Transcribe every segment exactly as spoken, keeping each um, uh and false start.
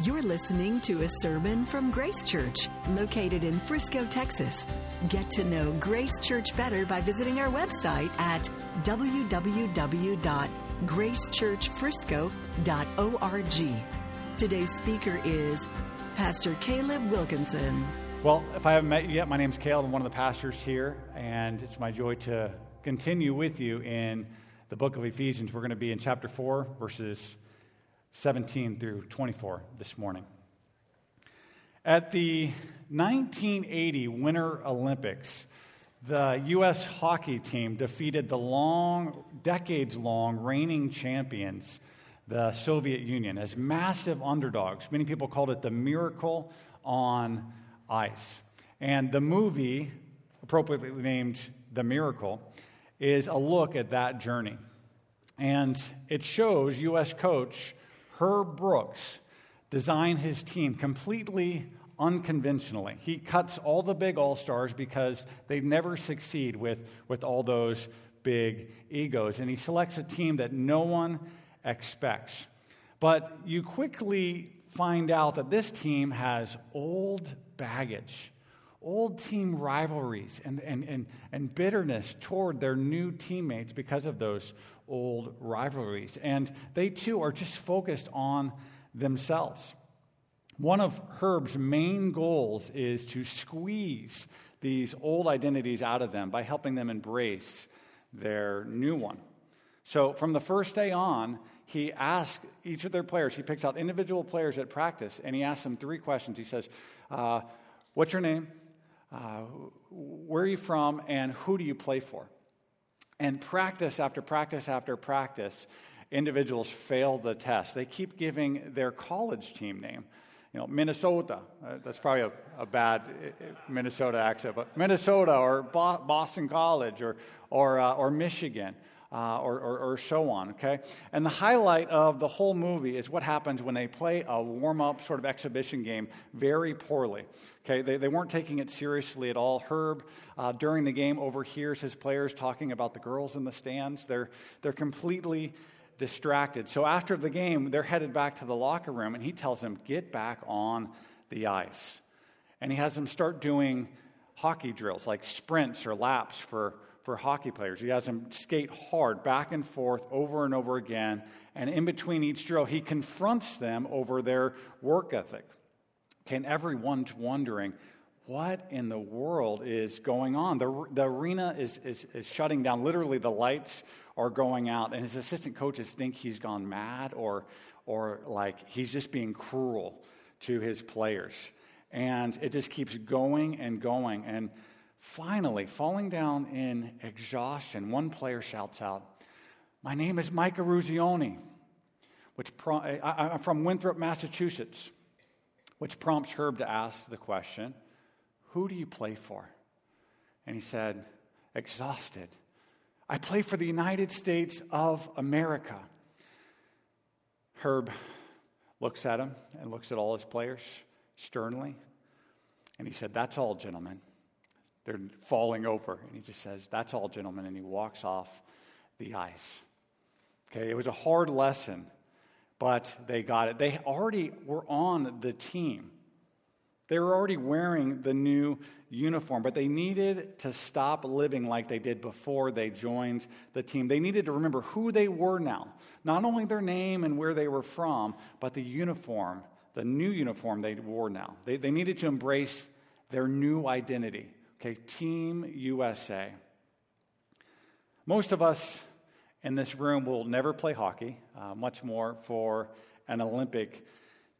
You're listening to a sermon from Grace Church, located in Frisco, Texas. Get to know Grace Church better by visiting our website at w w w dot grace church frisco dot org. Today's speaker is Pastor Caleb Wilkinson. Well, if I haven't met you yet, my name's Caleb. I'm one of the pastors here, and it's my joy to continue with you in the book of Ephesians. We're going to be in chapter four, verses seventeen through twenty-four this morning. At the nineteen eighty Winter Olympics, the U S hockey team defeated the long, decades-long reigning champions, the Soviet Union, as massive underdogs. Many people called it the miracle on ice. And the movie, appropriately named The Miracle, is a look at that journey. And it shows U S coach Herb Brooks designed his team completely unconventionally. He cuts all the big all-stars because they never succeed with, with all those big egos. And he selects a team that no one expects. But you quickly find out that this team has old baggage, old team rivalries, and, and, and, and bitterness toward their new teammates because of those old rivalries. And they too are just focused on themselves. One of Herb's main goals is to squeeze these old identities out of them by helping them embrace their new one. So from the first day on, he asks each of their players, he picks out individual players at practice, and he asks them three questions. He says, uh, what's your name? Uh, where are you from? And who do you play for? And practice after practice after practice, individuals fail the test. They keep giving their college team name. You know, Minnesota. Uh, that's probably a, a bad Minnesota accent, but Minnesota or Bo- Boston College or or uh, or Michigan uh, or, or or so on. Okay. And the highlight of the whole movie is what happens when they play a warm-up sort of exhibition game very poorly. Okay, they, they weren't taking it seriously at all. Herb, uh, during the game, overhears his players talking about the girls in the stands. They're they're completely distracted. So after the game, they're headed back to the locker room, and he tells them, get back on the ice. And he has them start doing hockey drills, like sprints or laps for, for hockey players. He has them skate hard, back and forth, over and over again. And in between each drill, he confronts them over their work ethic. And everyone's wondering, what in the world is going on? The, the arena is, is, is shutting down. Literally, the lights are going out. And his assistant coaches think he's gone mad or, or like he's just being cruel to his players. And it just keeps going and going. And finally, falling down in exhaustion, one player shouts out, my name is Mike Eruzione, which pro- I, I'm from Winthrop, Massachusetts. Which prompts Herb to ask the question, who do you play for? And he said, exhausted, I play for the United States of America. Herb looks at him and looks at all his players sternly. And he said, that's all, gentlemen. They're falling over. And he just says, that's all, gentlemen. And he walks off the ice. Okay, it was a hard lesson. But they got it. They already were on the team. They were already wearing the new uniform, but they needed to stop living like they did before they joined the team. They needed to remember who they were now, not only their name and where they were from, but the uniform, the new uniform they wore now. They, they needed to embrace their new identity. Okay, Team U S A. Most of us in this room will never play hockey, uh, much more for an Olympic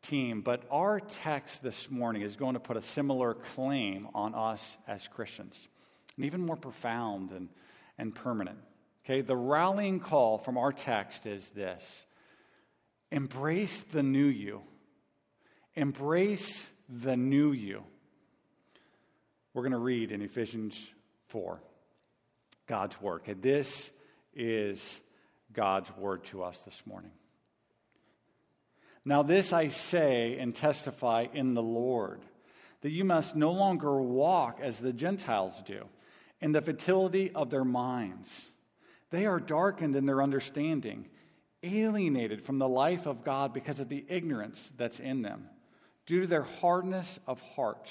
team. But our text this morning is going to put a similar claim on us as Christians, and even more profound and, and permanent. Okay, the rallying call from our text is this: embrace the new you. Embrace the new you. We're going to read in Ephesians four, God's word. Okay, this is God's word to us this morning. Now this I say and testify in the Lord, that you must no longer walk as the Gentiles do, in the futility of their minds. They are darkened in their understanding, alienated from the life of God because of the ignorance that's in them. Due to their hardness of heart,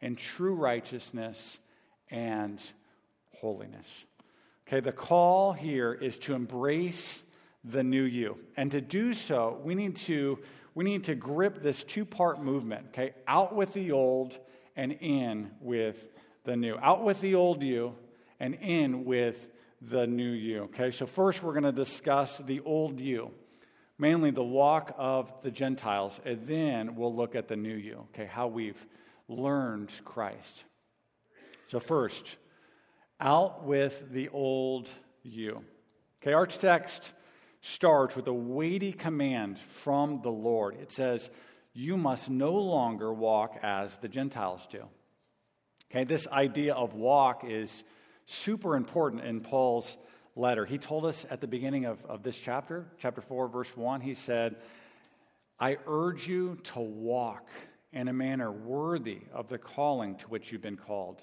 in true righteousness and holiness. Okay, the call here is to embrace the new you. And to do so, we need to we need to grip this two-part movement, okay? Out with the old and in with the new. Out with the old you and in with the new you, okay? So first we're going to discuss the old you, mainly the walk of the Gentiles, and then we'll look at the new you, okay? How we've learned Christ. So first, out with the old you. Okay, our text starts with a weighty command from the Lord. It says, you must no longer walk as the Gentiles do. Okay, this idea of walk is super important in Paul's letter. He told us at the beginning of, of this chapter, chapter four, verse one, he said, I urge you to walk in a manner worthy of the calling to which you've been called.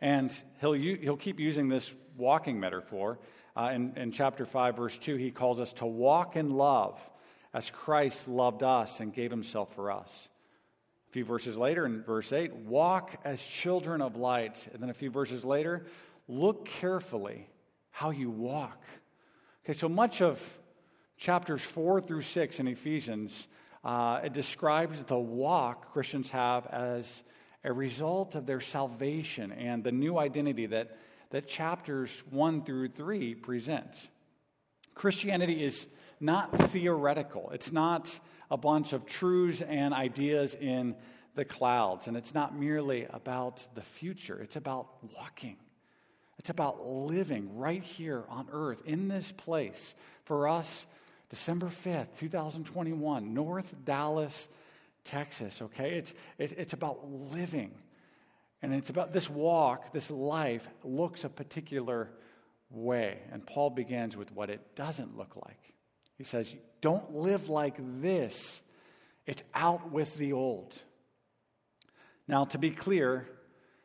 And he'll he'll keep using this walking metaphor. Uh, in, in chapter five, verse two, he calls us to walk in love as Christ loved us and gave himself for us. A few verses later, in verse eight, walk as children of light. And then a few verses later, look carefully how you walk. Okay, so much of chapters four through six in Ephesians, uh, it describes the walk Christians have as a result of their salvation and the new identity that, that chapters one through three presents. Christianity is not theoretical. It's not a bunch of truths and ideas in the clouds, and it's not merely about the future. It's about walking. It's about living right here on earth, in this place. For us, December fifth, twenty twenty-one, North Dallas, Texas, okay? It's it, it's about living. And it's about this walk, this life looks a particular way. And Paul begins with what it doesn't look like. He says, don't live like this. It's out with the old. Now, to be clear,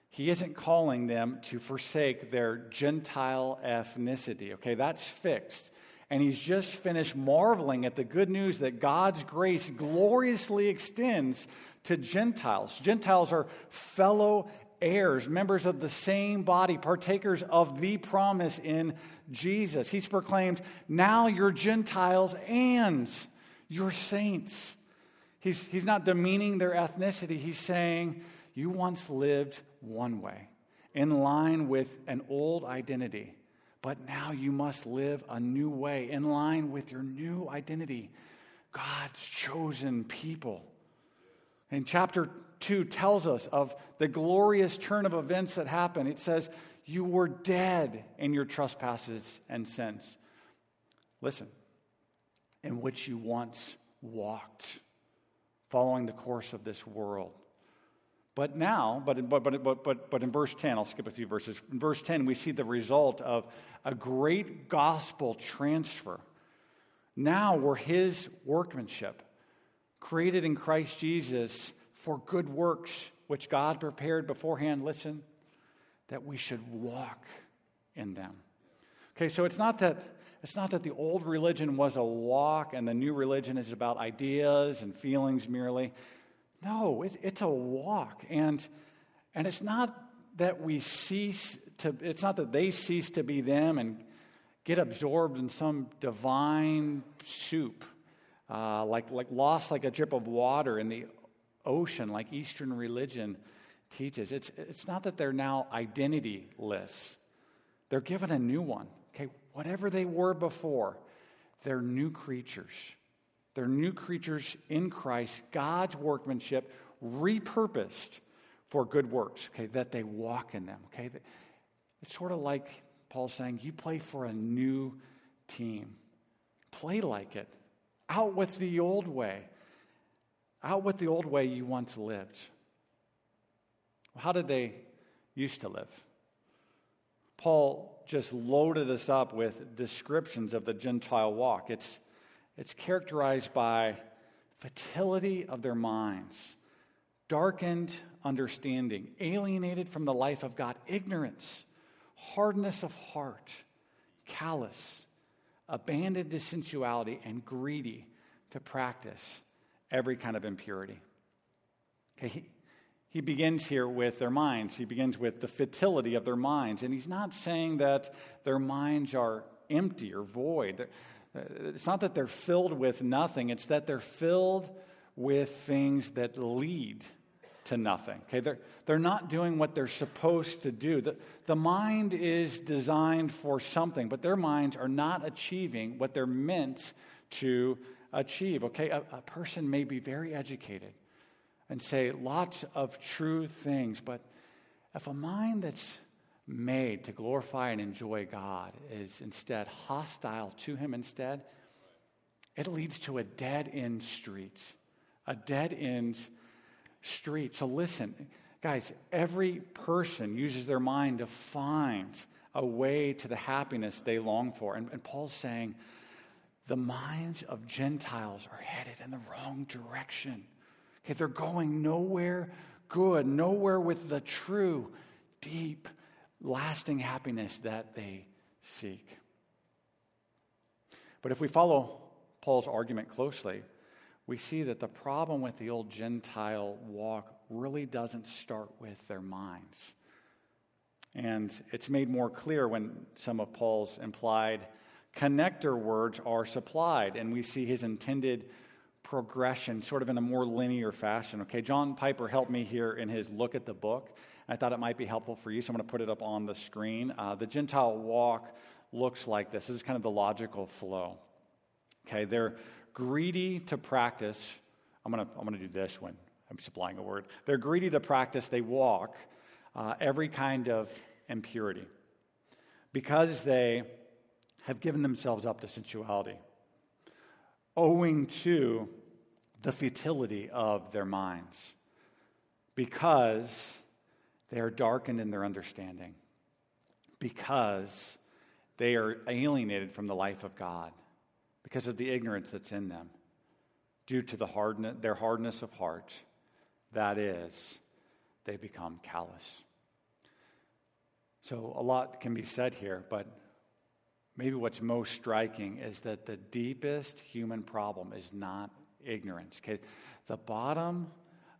he isn't calling them to forsake their Gentile ethnicity, okay? That's fixed. And he's just finished marveling at the good news that God's grace gloriously extends to Gentiles. Gentiles are fellow heirs, members of the same body, partakers of the promise in Jesus. He's proclaimed, now you're Gentiles and you're saints. He's, he's not demeaning their ethnicity. He's saying, you once lived one way, in line with an old identity. But now you must live a new way in line with your new identity, God's chosen people. And chapter two tells us of the glorious turn of events that happened. It says, you were dead in your trespasses and sins. Listen, in which you once walked, following the course of this world. But now, but, but but but but in verse ten, I'll skip a few verses. In verse ten, we see the result of a great gospel transfer. Now we're his workmanship, created in Christ Jesus for good works, which God prepared beforehand, listen, that we should walk in them. Okay, so it's not that it's not that the old religion was a walk and the new religion is about ideas and feelings merely. No, it, it's a walk, and and it's not that we cease to, it's not that they cease to be them and get absorbed in some divine soup, uh, like, like lost like a drip of water in the ocean, like Eastern religion teaches. It's, it's not that they're now identityless. They're given a new one. Okay, whatever they were before, they're new creatures. They're new creatures in Christ, God's workmanship, repurposed for good works, okay, that they walk in them, okay? It's sort of like Paul saying, you play for a new team. Play like it. Out with the old way. Out with the old way you once lived. How did they used to live? Paul just loaded us up with descriptions of the Gentile walk. It's, it's characterized by futility of their minds, darkened understanding, alienated from the life of God, ignorance, hardness of heart, callous, abandoned to sensuality, and greedy to practice every kind of impurity. Okay, he, he begins here with their minds. He begins with the futility of their minds. And he's not saying that their minds are empty or void. It's not that they're filled with nothing. It's that they're filled with things that lead to nothing. Okay, they're, they're not doing what they're supposed to do. The, the mind is designed for something, but their minds are not achieving what they're meant to achieve. Okay, a, a person may be very educated and say lots of true things, but if a mind that's made to glorify and enjoy God is instead hostile to him instead, it leads to a dead end street. A dead end street. So listen, guys, every person uses their mind to find a way to the happiness they long for. And, and Paul's saying the minds of Gentiles are headed in the wrong direction. Okay, they're going nowhere good, nowhere with the true, deep, lasting happiness that they seek. But if we follow Paul's argument closely, we see that the problem with the old Gentile walk really doesn't start with their minds. And it's made more clear when some of Paul's implied connector words are supplied, and we see his intended progression sort of in a more linear fashion. Okay, John Piper helped me here in his look at the book. I thought it might be helpful for you, so I'm going to put it up on the screen. Uh, the Gentile walk looks like this. This is kind of the logical flow. Okay, they're greedy to practice. I'm going to I'm going to do this one. I'm supplying a word. They're greedy to practice. They walk uh, every kind of impurity because they have given themselves up to sensuality, owing to the futility of their minds, because they are darkened in their understanding, because they are alienated from the life of God, because of the ignorance that's in them, due to the hardness, their hardness of heart. That is, they become callous. So a lot can be said here, but maybe what's most striking is that the deepest human problem is not ignorance. Okay? The bottom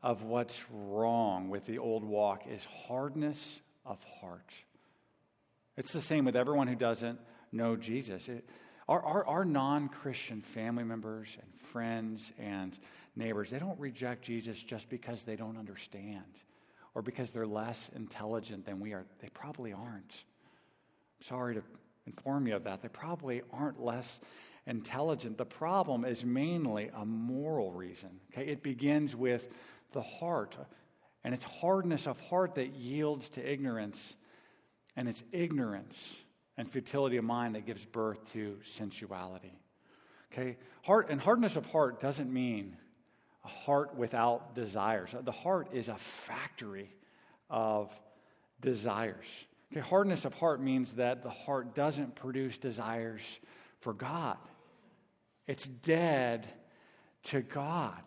of what's wrong with the old walk is hardness of heart. It's the same with everyone who doesn't know Jesus. It, Our, our, our non-Christian family members and friends and neighbors, they don't reject Jesus just because they don't understand or because they're less intelligent than we are. They probably aren't. I'm sorry to inform you of that. They probably aren't less intelligent. The problem is mainly a moral reason. Okay, it begins with the heart, and it's hardness of heart that yields to ignorance, and it's ignorance and futility of mind that gives birth to sensuality. Okay, heart and hardness of heart doesn't mean a heart without desires. The heart is a factory of desires. Okay, hardness of heart means that the heart doesn't produce desires for God. It's dead to God.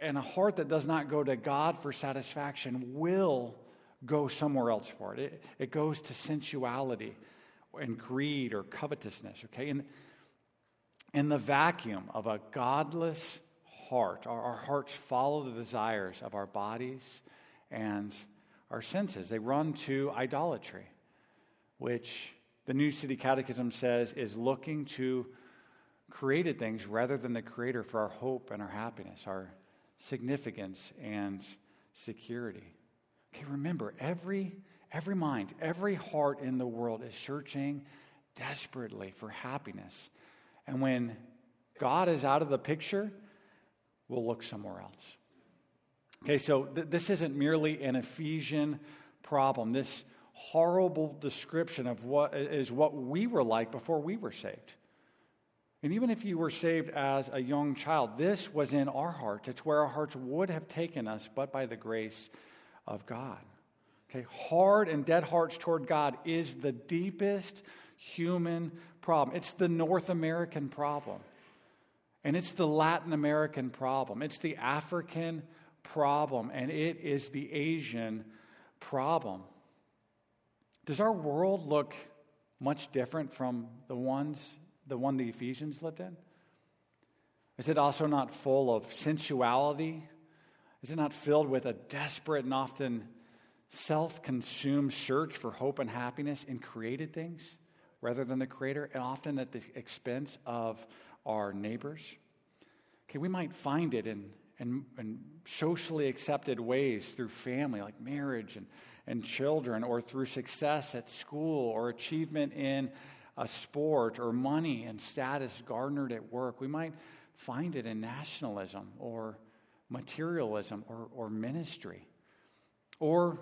And a heart that does not go to God for satisfaction will go somewhere else for it. it. It goes to sensuality and greed or covetousness, okay? In, in the vacuum of a godless heart, our, our hearts follow the desires of our bodies and our senses. They run to idolatry, which the New City Catechism says is looking to created things rather than the Creator for our hope and our happiness, our significance and security. Okay, remember, every every mind, every heart in the world is searching desperately for happiness. And when God is out of the picture, we'll look somewhere else. Okay, so th- this isn't merely an Ephesian problem. This horrible description of what is what we were like before we were saved. And even if you were saved as a young child, this was in our hearts. It's where our hearts would have taken us, but by the grace of God. Okay, hard and dead hearts toward God is the deepest human problem. It's the North American problem. And it's the Latin American problem. It's the African problem. And it is the Asian problem. Does our world look much different from the ones, the one the Ephesians lived in? Is it also not full of sensuality? Is it not filled with a desperate and often self-consumed search for hope and happiness in created things rather than the Creator, and often at the expense of our neighbors? Okay, we might find it in, in, in socially accepted ways through family, like marriage and, and children, or through success at school, or achievement in a sport, or money and status garnered at work. We might find it in nationalism, or materialism, or, or ministry. Or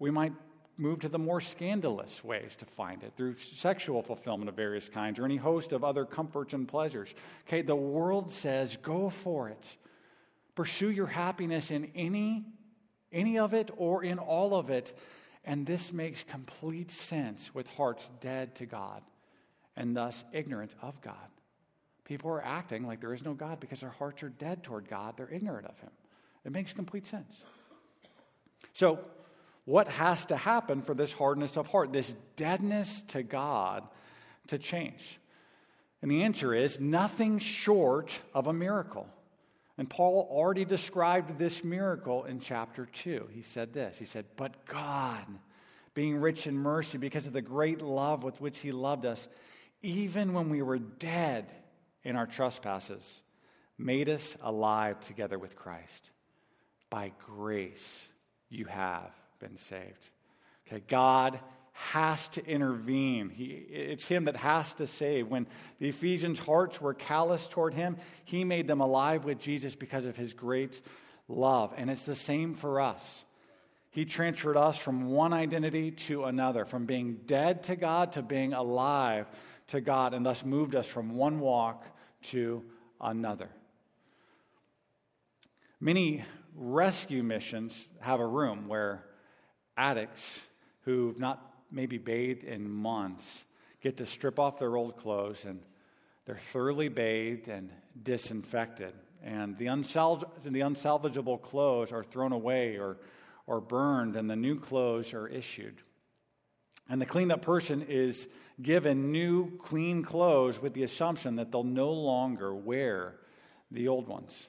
we might move to the more scandalous ways to find it, through sexual fulfillment of various kinds, or any host of other comforts and pleasures. Okay, the world says, go for it. Pursue your happiness in any, any of it or in all of it. And this makes complete sense with hearts dead to God and thus ignorant of God. People are acting like there is no God because their hearts are dead toward God. They're ignorant of Him. It makes complete sense. So, what has to happen for this hardness of heart, this deadness to God, to change? And the answer is nothing short of a miracle. And Paul already described this miracle in chapter two. He said this. He said, "But God, being rich in mercy, because of the great love with which He loved us, even when we were dead in our trespasses, made us alive together with Christ. By grace you have been saved." Okay, God has to intervene. He, it's Him that has to save. When the Ephesians' hearts were callous toward Him, He made them alive with Jesus because of His great love. And it's the same for us. He transferred us from one identity to another, from being dead to God to being alive to God, and thus moved us from one walk to another. Many rescue missions have a room where addicts who've not maybe bathed in months get to strip off their old clothes, and they're thoroughly bathed and disinfected. And the unsal- the unsalvageable clothes are thrown away or, or burned, and the new clothes are issued. And the cleaned up person is given new clean clothes with the assumption that they'll no longer wear the old ones.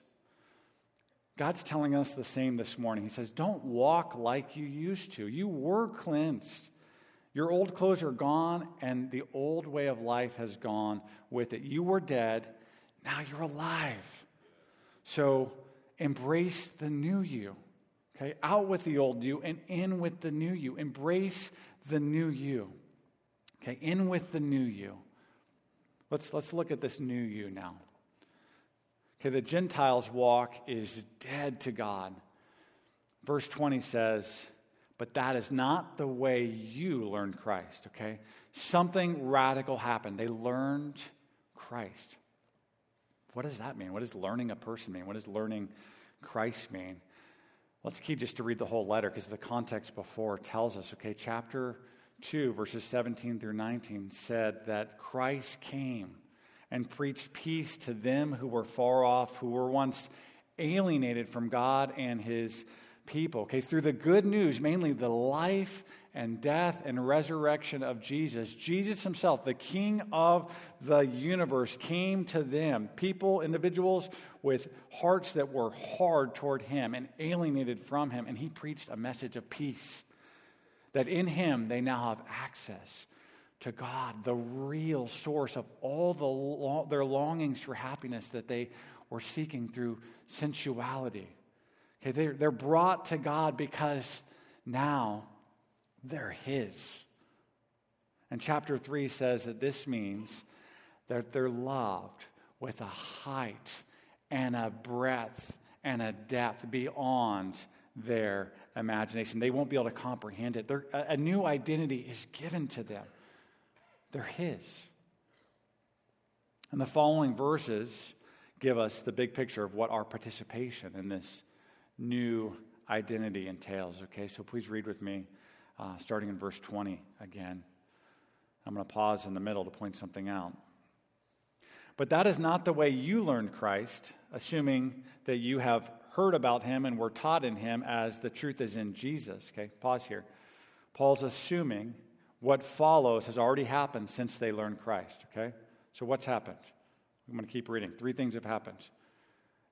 God's telling us the same this morning. He says, don't walk like you used to. You were cleansed. Your old clothes are gone, and the old way of life has gone with it. You were dead. Now you're alive. So embrace the new you. Okay, out with the old you and in with the new you. Embrace the new you. Okay, in with the new you. Let's, let's look at this new you now. Okay, the Gentiles' walk is dead to God. Verse twenty says, but that is not the way you learned Christ, okay? Something radical happened. They learned Christ. What does that mean? What does learning a person mean? What does learning Christ mean? Well, it's key just to read the whole letter because the context before tells us, okay? Chapter two, verses seventeen through nineteen said that Christ came and preached peace to them who were far off, who were once alienated from God and His people. Okay, through the good news, mainly the life and death and resurrection of Jesus, Jesus Himself, the King of the universe, came to them, people, individuals with hearts that were hard toward Him and alienated from Him, and He preached a message of peace, that in Him they now have access to God, the real source of all the lo- their longings for happiness that they were seeking through sensuality. Okay, they're, they're brought to God because now they're His. And chapter three says that this means that they're loved with a height and a breadth and a depth beyond their imagination. They won't be able to comprehend it. They're, a, a new identity is given to them. They're His. And the following verses give us the big picture of what our participation in this new identity entails. Okay, so please read with me, uh, starting in verse twenty again. I'm going to pause in the middle to point something out. But that is not the way you learned Christ, assuming that you have heard about him and were taught in him as the truth is in Jesus. Okay, pause here. Paul's assuming what follows has already happened since they learned Christ. Okay, so what's happened? I'm going to keep reading. Three things have happened.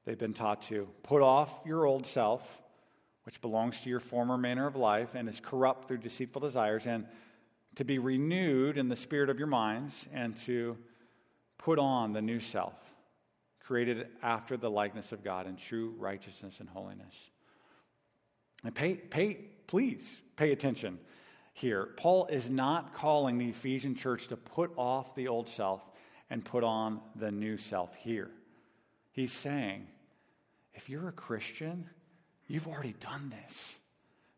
They've been taught to put off your old self, which belongs to your former manner of life and is corrupt through deceitful desires, and to be renewed in the spirit of your minds, and to put on the new self, created after the likeness of God in true righteousness and holiness. And pay, pay, please pay attention here. Paul is not calling the Ephesian church to put off the old self and put on the new self here. He's saying, if you're a Christian, you've already done this.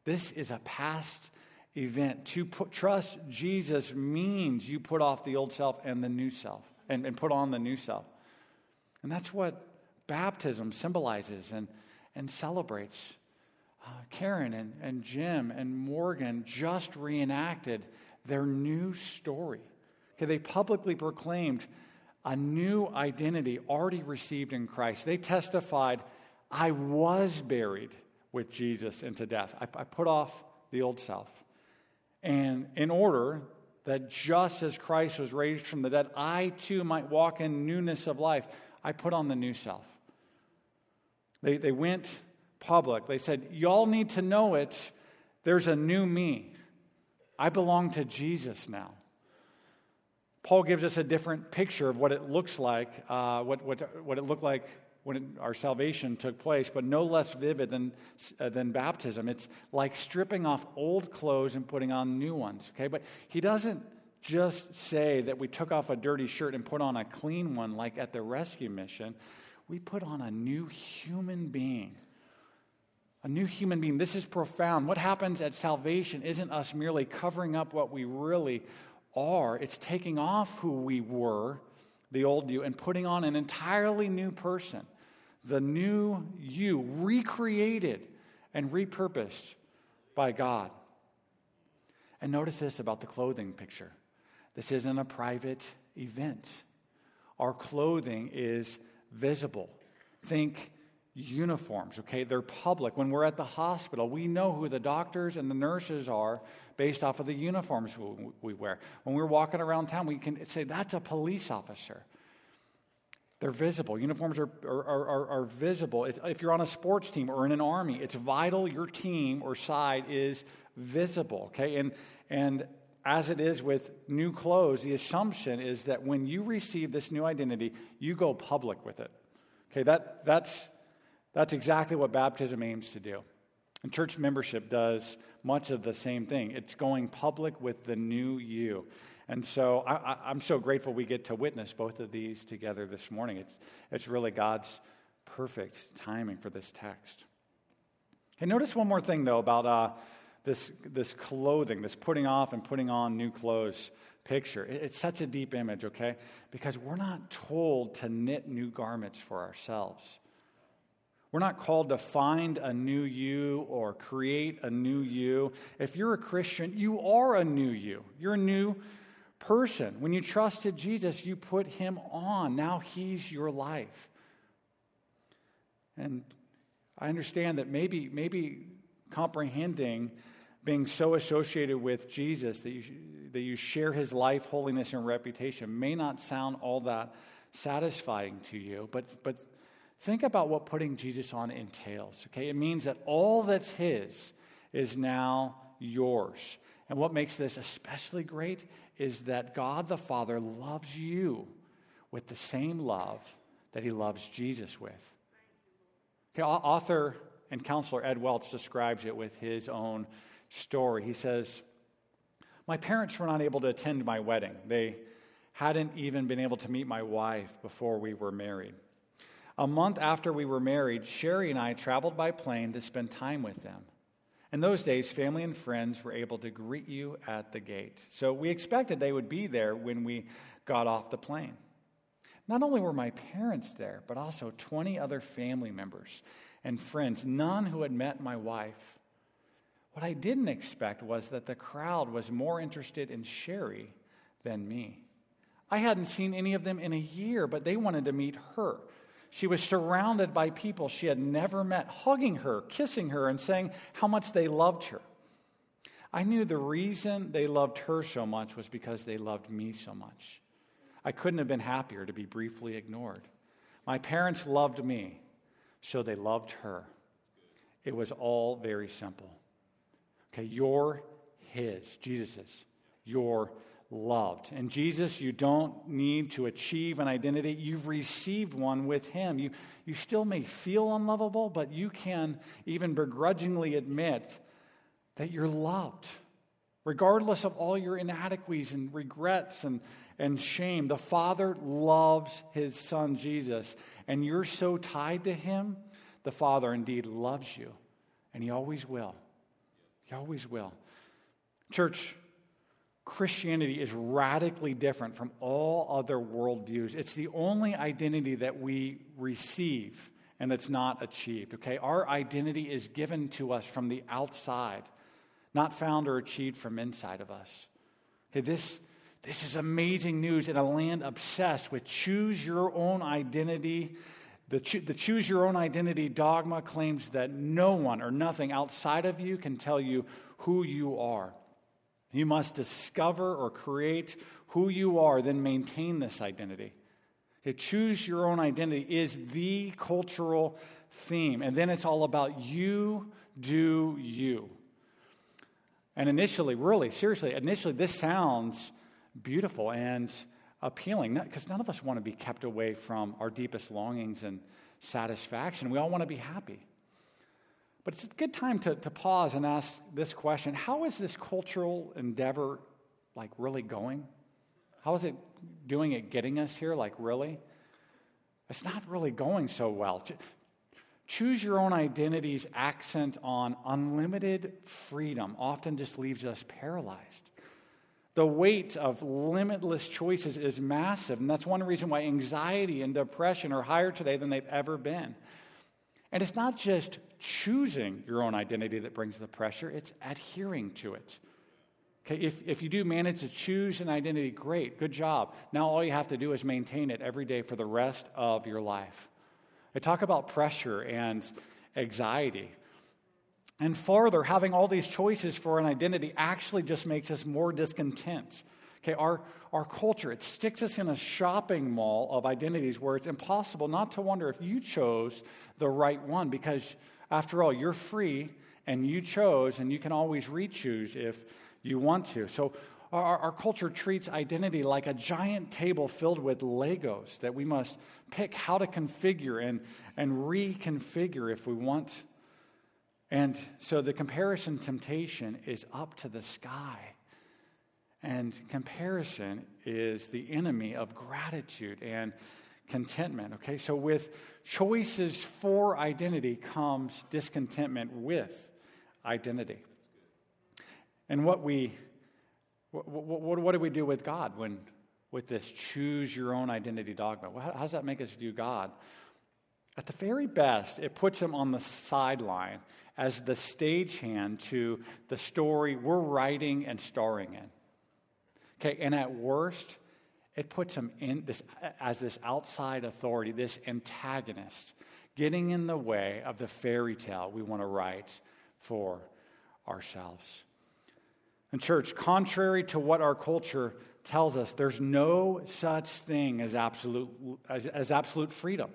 This is a past event. To put, trust Jesus means you put off the old self and the new self, and, and put on the new self. And that's what baptism symbolizes and, and celebrates. Uh, Karen and, and Jim and Morgan just reenacted their new story. Okay, they publicly proclaimed a new identity already received in Christ. They testified, I was buried with Jesus into death. I, I put off the old self. And in order that just as Christ was raised from the dead, I too might walk in newness of life, I put on the new self. They, they went public. They said, y'all need to know it. There's a new me. I belong to Jesus now. Paul gives us a different picture of what it looks like, uh, what, what, what it looked like when it, our salvation took place, but no less vivid than, uh, than baptism. It's like stripping off old clothes and putting on new ones, okay? But he doesn't just say that we took off a dirty shirt and put on a clean one like at the rescue mission. We put on a new human being, a new human being. This is profound. What happens at salvation isn't us merely covering up what we really are. It's taking off who we were, the old you, and putting on an entirely new person. The new you, recreated and repurposed by God. And notice this about the clothing picture. This isn't a private event. Our clothing is visible. Think uniforms, okay? They're public. When we're at the hospital, we know who the doctors and the nurses are based off of the uniforms we wear. When we're walking around town, we can say, that's a police officer. They're visible. Uniforms are, are, are, are visible. It's, if you're on a sports team or in an army, it's vital your team or side is visible, okay? And, and as it is with new clothes, the assumption is that when you receive this new identity, you go public with it, okay? That, that's, that's exactly what baptism aims to do. And church membership does much of the same thing. It's going public with the new you. And so I, I'm so grateful we get to witness both of these together this morning. It's it's really God's perfect timing for this text. Hey, notice one more thing, though, about uh, this this clothing, this putting off and putting on new clothes picture. It, it's such a deep image, okay? Because we're not told to knit new garments for ourselves. We're not called to find a new you or create a new you. If you're a Christian, you are a new you. You're a new person. When you trusted Jesus, you put him on. Now he's your life. And I understand that maybe maybe comprehending being so associated with Jesus that you that you share his life, holiness, and reputation may not sound all that satisfying to you, but but think about what putting Jesus on entails, okay? It means that all that's his is now yours. And what makes this especially great is that God the Father loves you with the same love that he loves Jesus with. Okay, author and counselor Ed Welch describes it with his own story. He says, my parents were not able to attend my wedding. They hadn't even been able to meet my wife before we were married. A month after we were married, Sherry and I traveled by plane to spend time with them. In those days, family and friends were able to greet you at the gate. So we expected they would be there when we got off the plane. Not only were my parents there, but also twenty other family members and friends, none who had met my wife. What I didn't expect was that the crowd was more interested in Sherry than me. I hadn't seen any of them in a year, but they wanted to meet her. She was surrounded by people she had never met, hugging her, kissing her, and saying how much they loved her. I knew the reason they loved her so much was because they loved me so much. I couldn't have been happier to be briefly ignored. My parents loved me, so they loved her. It was all very simple. Okay, you're his, Jesus's. You're loved. And Jesus, you don't need to achieve an identity. You've received one with him. You, you still may feel unlovable, but you can even begrudgingly admit that you're loved. Regardless of all your inadequacies and regrets and, and shame, the Father loves his Son, Jesus. And you're so tied to him, the Father indeed loves you. And he always will. He always will. Church, Christianity is radically different from all other worldviews. It's the only identity that we receive and that's not achieved, okay? Our identity is given to us from the outside, not found or achieved from inside of us. Okay, this, this is amazing news in a land obsessed with choose your own identity. The, cho- the choose your own identity dogma claims that no one or nothing outside of you can tell you who you are. You must discover or create who you are, then maintain this identity. Okay, choose your own identity is the cultural theme. And then it's all about you do you. And initially, really, seriously, initially this sounds beautiful and appealing, because none of us want to be kept away from our deepest longings and satisfaction. We all want to be happy. But it's a good time to, to pause and ask this question. How is this cultural endeavor, like, really going? How is it doing it, getting us here? Like, really? It's not really going so well. Choose your own identity's accent on unlimited freedom often just leaves us paralyzed. The weight of limitless choices is massive, and that's one reason why anxiety and depression are higher today than they've ever been. And it's not just choosing your own identity that brings the pressure, it's adhering to it. Okay, if, if you do manage to choose an identity, great, good job. Now all you have to do is maintain it every day for the rest of your life. I talk about pressure and anxiety. And farther, having all these choices for an identity actually just makes us more discontent. Okay, our, our culture, it sticks us in a shopping mall of identities where it's impossible not to wonder if you chose the right one, because after all, you're free and you chose, and you can always re-choose if you want to. So our, our culture treats identity like a giant table filled with Legos that we must pick how to configure and, and reconfigure if we want. And so the comparison temptation is up to the sky. And comparison is the enemy of gratitude and contentment. Okay, so with choices for identity comes discontentment with identity. And what we, what, what, what do we do with God when, with this choose your own identity dogma? How, how does that make us view God? At the very best, it puts him on the sideline as the stagehand to the story we're writing and starring in. Okay, and at worst, it puts him in this as this outside authority, this antagonist, getting in the way of the fairy tale we want to write for ourselves. And church, contrary to what our culture tells us, there's no such thing as absolute as, as absolute freedom.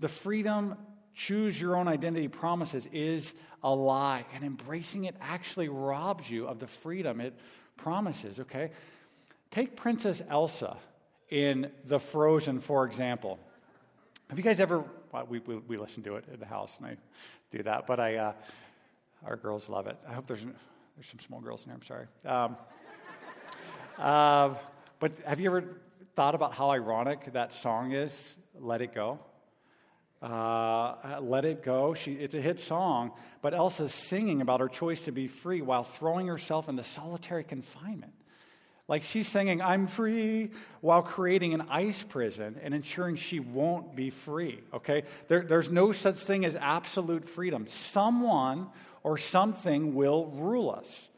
The freedom choose your own identity promises is a lie, and embracing it actually robs you of the freedom it promises, okay? Take Princess Elsa in The Frozen, for example. Have you guys ever, well, we, we we listen to it in the house, and I do that, but I, uh, our girls love it. I hope there's there's some small girls in here, I'm sorry. Um, uh, but have you ever thought about how ironic that song is, Let It Go? Uh, let it go. She, it's a hit song, but Elsa's singing about her choice to be free while throwing herself into solitary confinement. Like she's singing, "I'm free," while creating an ICE prison and ensuring she won't be free, okay? There, there's no such thing as absolute freedom. Someone or something will rule us,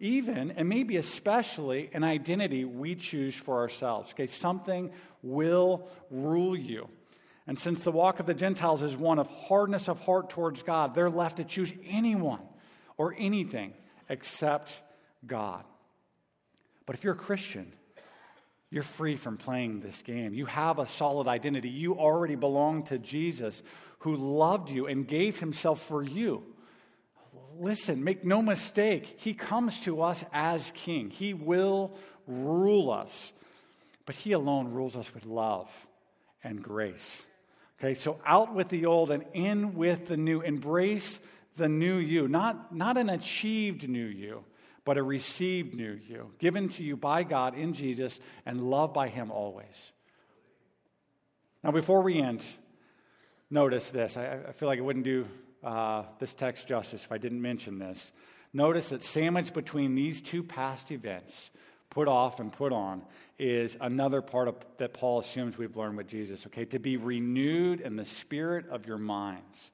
even, and maybe especially, an identity we choose for ourselves, okay? Something will rule you. And since the walk of the Gentiles is one of hardness of heart towards God, they're left to choose anyone or anything except God. But if you're a Christian, you're free from playing this game. You have a solid identity. You already belong to Jesus, who loved you and gave himself for you. Listen, make no mistake, he comes to us as king. He will rule us, but he alone rules us with love and grace. Okay, so out with the old and in with the new. Embrace the new you, not, not an achieved new you, but a received new you, given to you by God in Jesus and loved by him always. Now, before we end, notice this. I, I feel like I wouldn't do uh, this text justice if I didn't mention this. Notice that sandwiched between these two past events, put off and put on, is another part of, that Paul assumes we've learned with Jesus, okay? To be renewed in the spirit of your minds.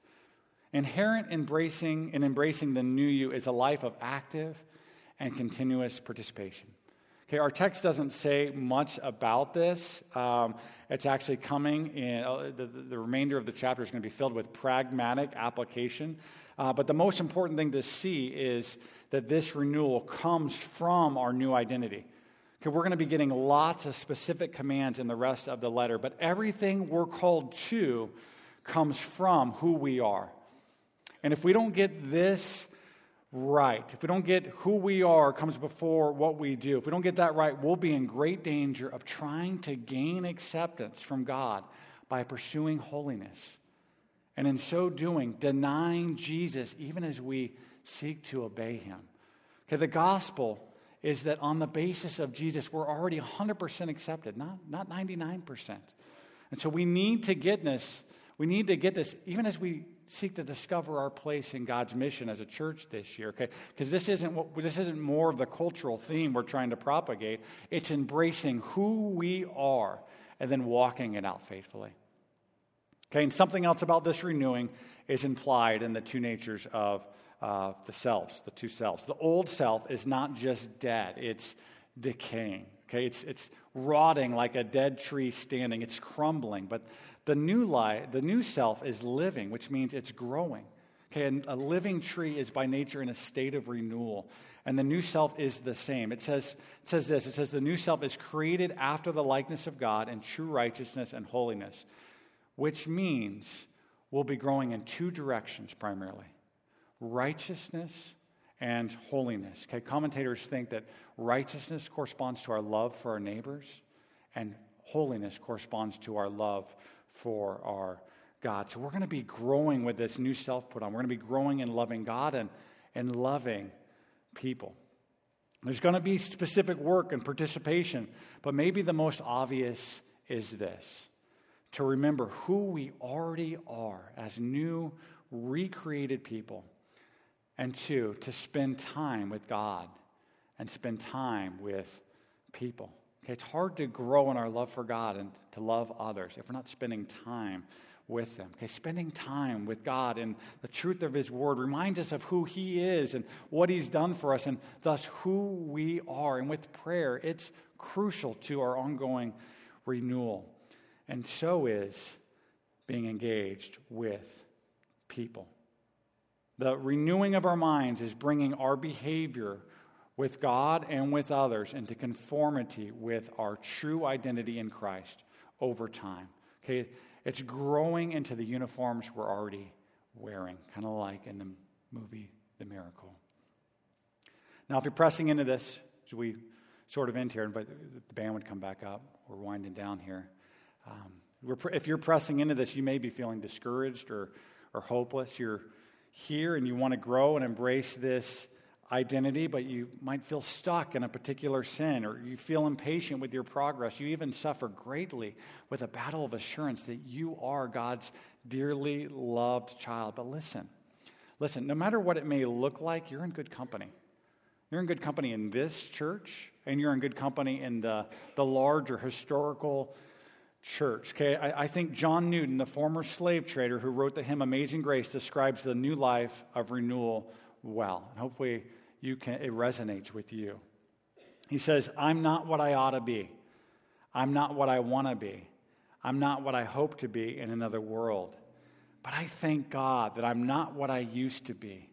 Inherent embracing and embracing the new you is a life of active and continuous participation. Okay, our text doesn't say much about this. Um, it's actually coming in, uh, the, the remainder of the chapter is going to be filled with pragmatic application. Uh, but the most important thing to see is that this renewal comes from our new identity. Okay, we're going to be getting lots of specific commands in the rest of the letter, but everything we're called to comes from who we are. And if we don't get this right, if we don't get who we are comes before what we do, if we don't get that right, we'll be in great danger of trying to gain acceptance from God by pursuing holiness. And in so doing, denying Jesus even as we seek to obey him. Okay, the gospel is that on the basis of Jesus, we're already one hundred percent accepted, not, not ninety-nine percent. And so we need to get this, we need to get this even as we seek to discover our place in God's mission as a church this year, okay? Because this isn't what, this isn't more of the cultural theme we're trying to propagate. It's embracing who we are and then walking it out faithfully. Okay, and something else about this renewing is implied in the two natures of uh, the selves, the two selves. The old self is not just dead, it's decaying, okay? It's it's rotting like a dead tree standing. It's crumbling, but the new life, the new self is living, which means it's growing. Okay, and a living tree is by nature in a state of renewal. And the new self is the same. It says, it says this, it says the new self is created after the likeness of God in true righteousness and holiness, which means we'll be growing in two directions primarily, righteousness and holiness. Okay, commentators think that righteousness corresponds to our love for our neighbors, and holiness corresponds to our love for our God. So we're going to be growing with this new self put on. We're going to be growing in loving God and, and loving people. There's going to be specific work and participation, but maybe the most obvious is this: to remember who we already are as new, recreated people, and two, to spend time with God and spend time with people. Okay, it's hard to grow in our love for God and to love others if we're not spending time with them. Okay, spending time with God and the truth of his word reminds us of who he is and what he's done for us and thus who we are. And with prayer, it's crucial to our ongoing renewal. And so is being engaged with people. The renewing of our minds is bringing our behavior with God and with others into conformity with our true identity in Christ over time. Okay, it's growing into the uniforms we're already wearing, kind of like in the movie The Miracle. Now, if you're pressing into this, as we sort of end here, but the band would come back up. We're winding down here. Um, we're, if you're pressing into this, you may be feeling discouraged or or hopeless. You're here and you want to grow and embrace this identity, but you might feel stuck in a particular sin, or you feel impatient with your progress. You even suffer greatly with a battle of assurance that you are God's dearly loved child. But listen, listen, no matter what it may look like, you're in good company. You're in good company in this church, and you're in good company in the, the larger historical church. Okay, I, I think John Newton, the former slave trader who wrote the hymn Amazing Grace, describes the new life of renewal well. And hopefully you can, it resonates with you. He says, I'm not what I ought to be. I'm not what I want to be. I'm not what I hope to be in another world. But I thank God that I'm not what I used to be.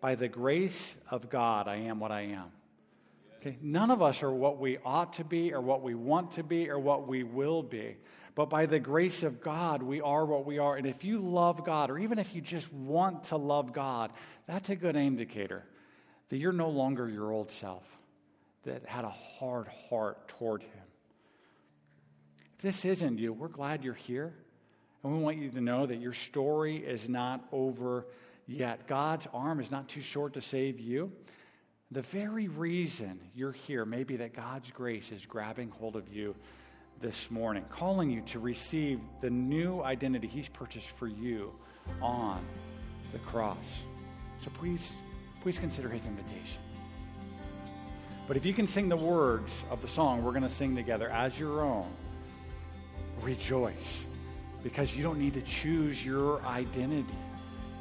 By the grace of God, I am what I am. Okay? None of us are what we ought to be or what we want to be or what we will be. But by the grace of God, we are what we are. And if you love God, or even if you just want to love God, that's a good indicator that you're no longer your old self that had a hard heart toward Him. If this isn't you, we're glad you're here. And we want you to know that your story is not over yet. God's arm is not too short to save you. The very reason you're here may be that God's grace is grabbing hold of you this morning, calling you to receive the new identity He's purchased for you on the cross. So please, please consider His invitation. But if you can sing the words of the song we're going to sing together as your own, rejoice, because you don't need to choose your identity.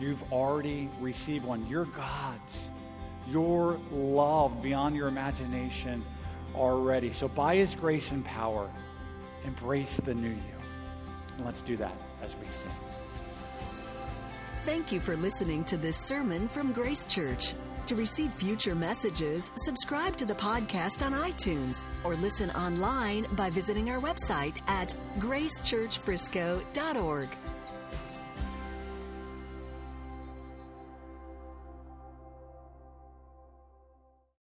You've already received one. You're God's. Your love beyond your imagination already. So by His grace and power, embrace the new you. And let's do that as we sing. Thank you for listening to this sermon from Grace Church. To receive future messages, subscribe to the podcast on iTunes or listen online by visiting our website at grace church frisco dot org.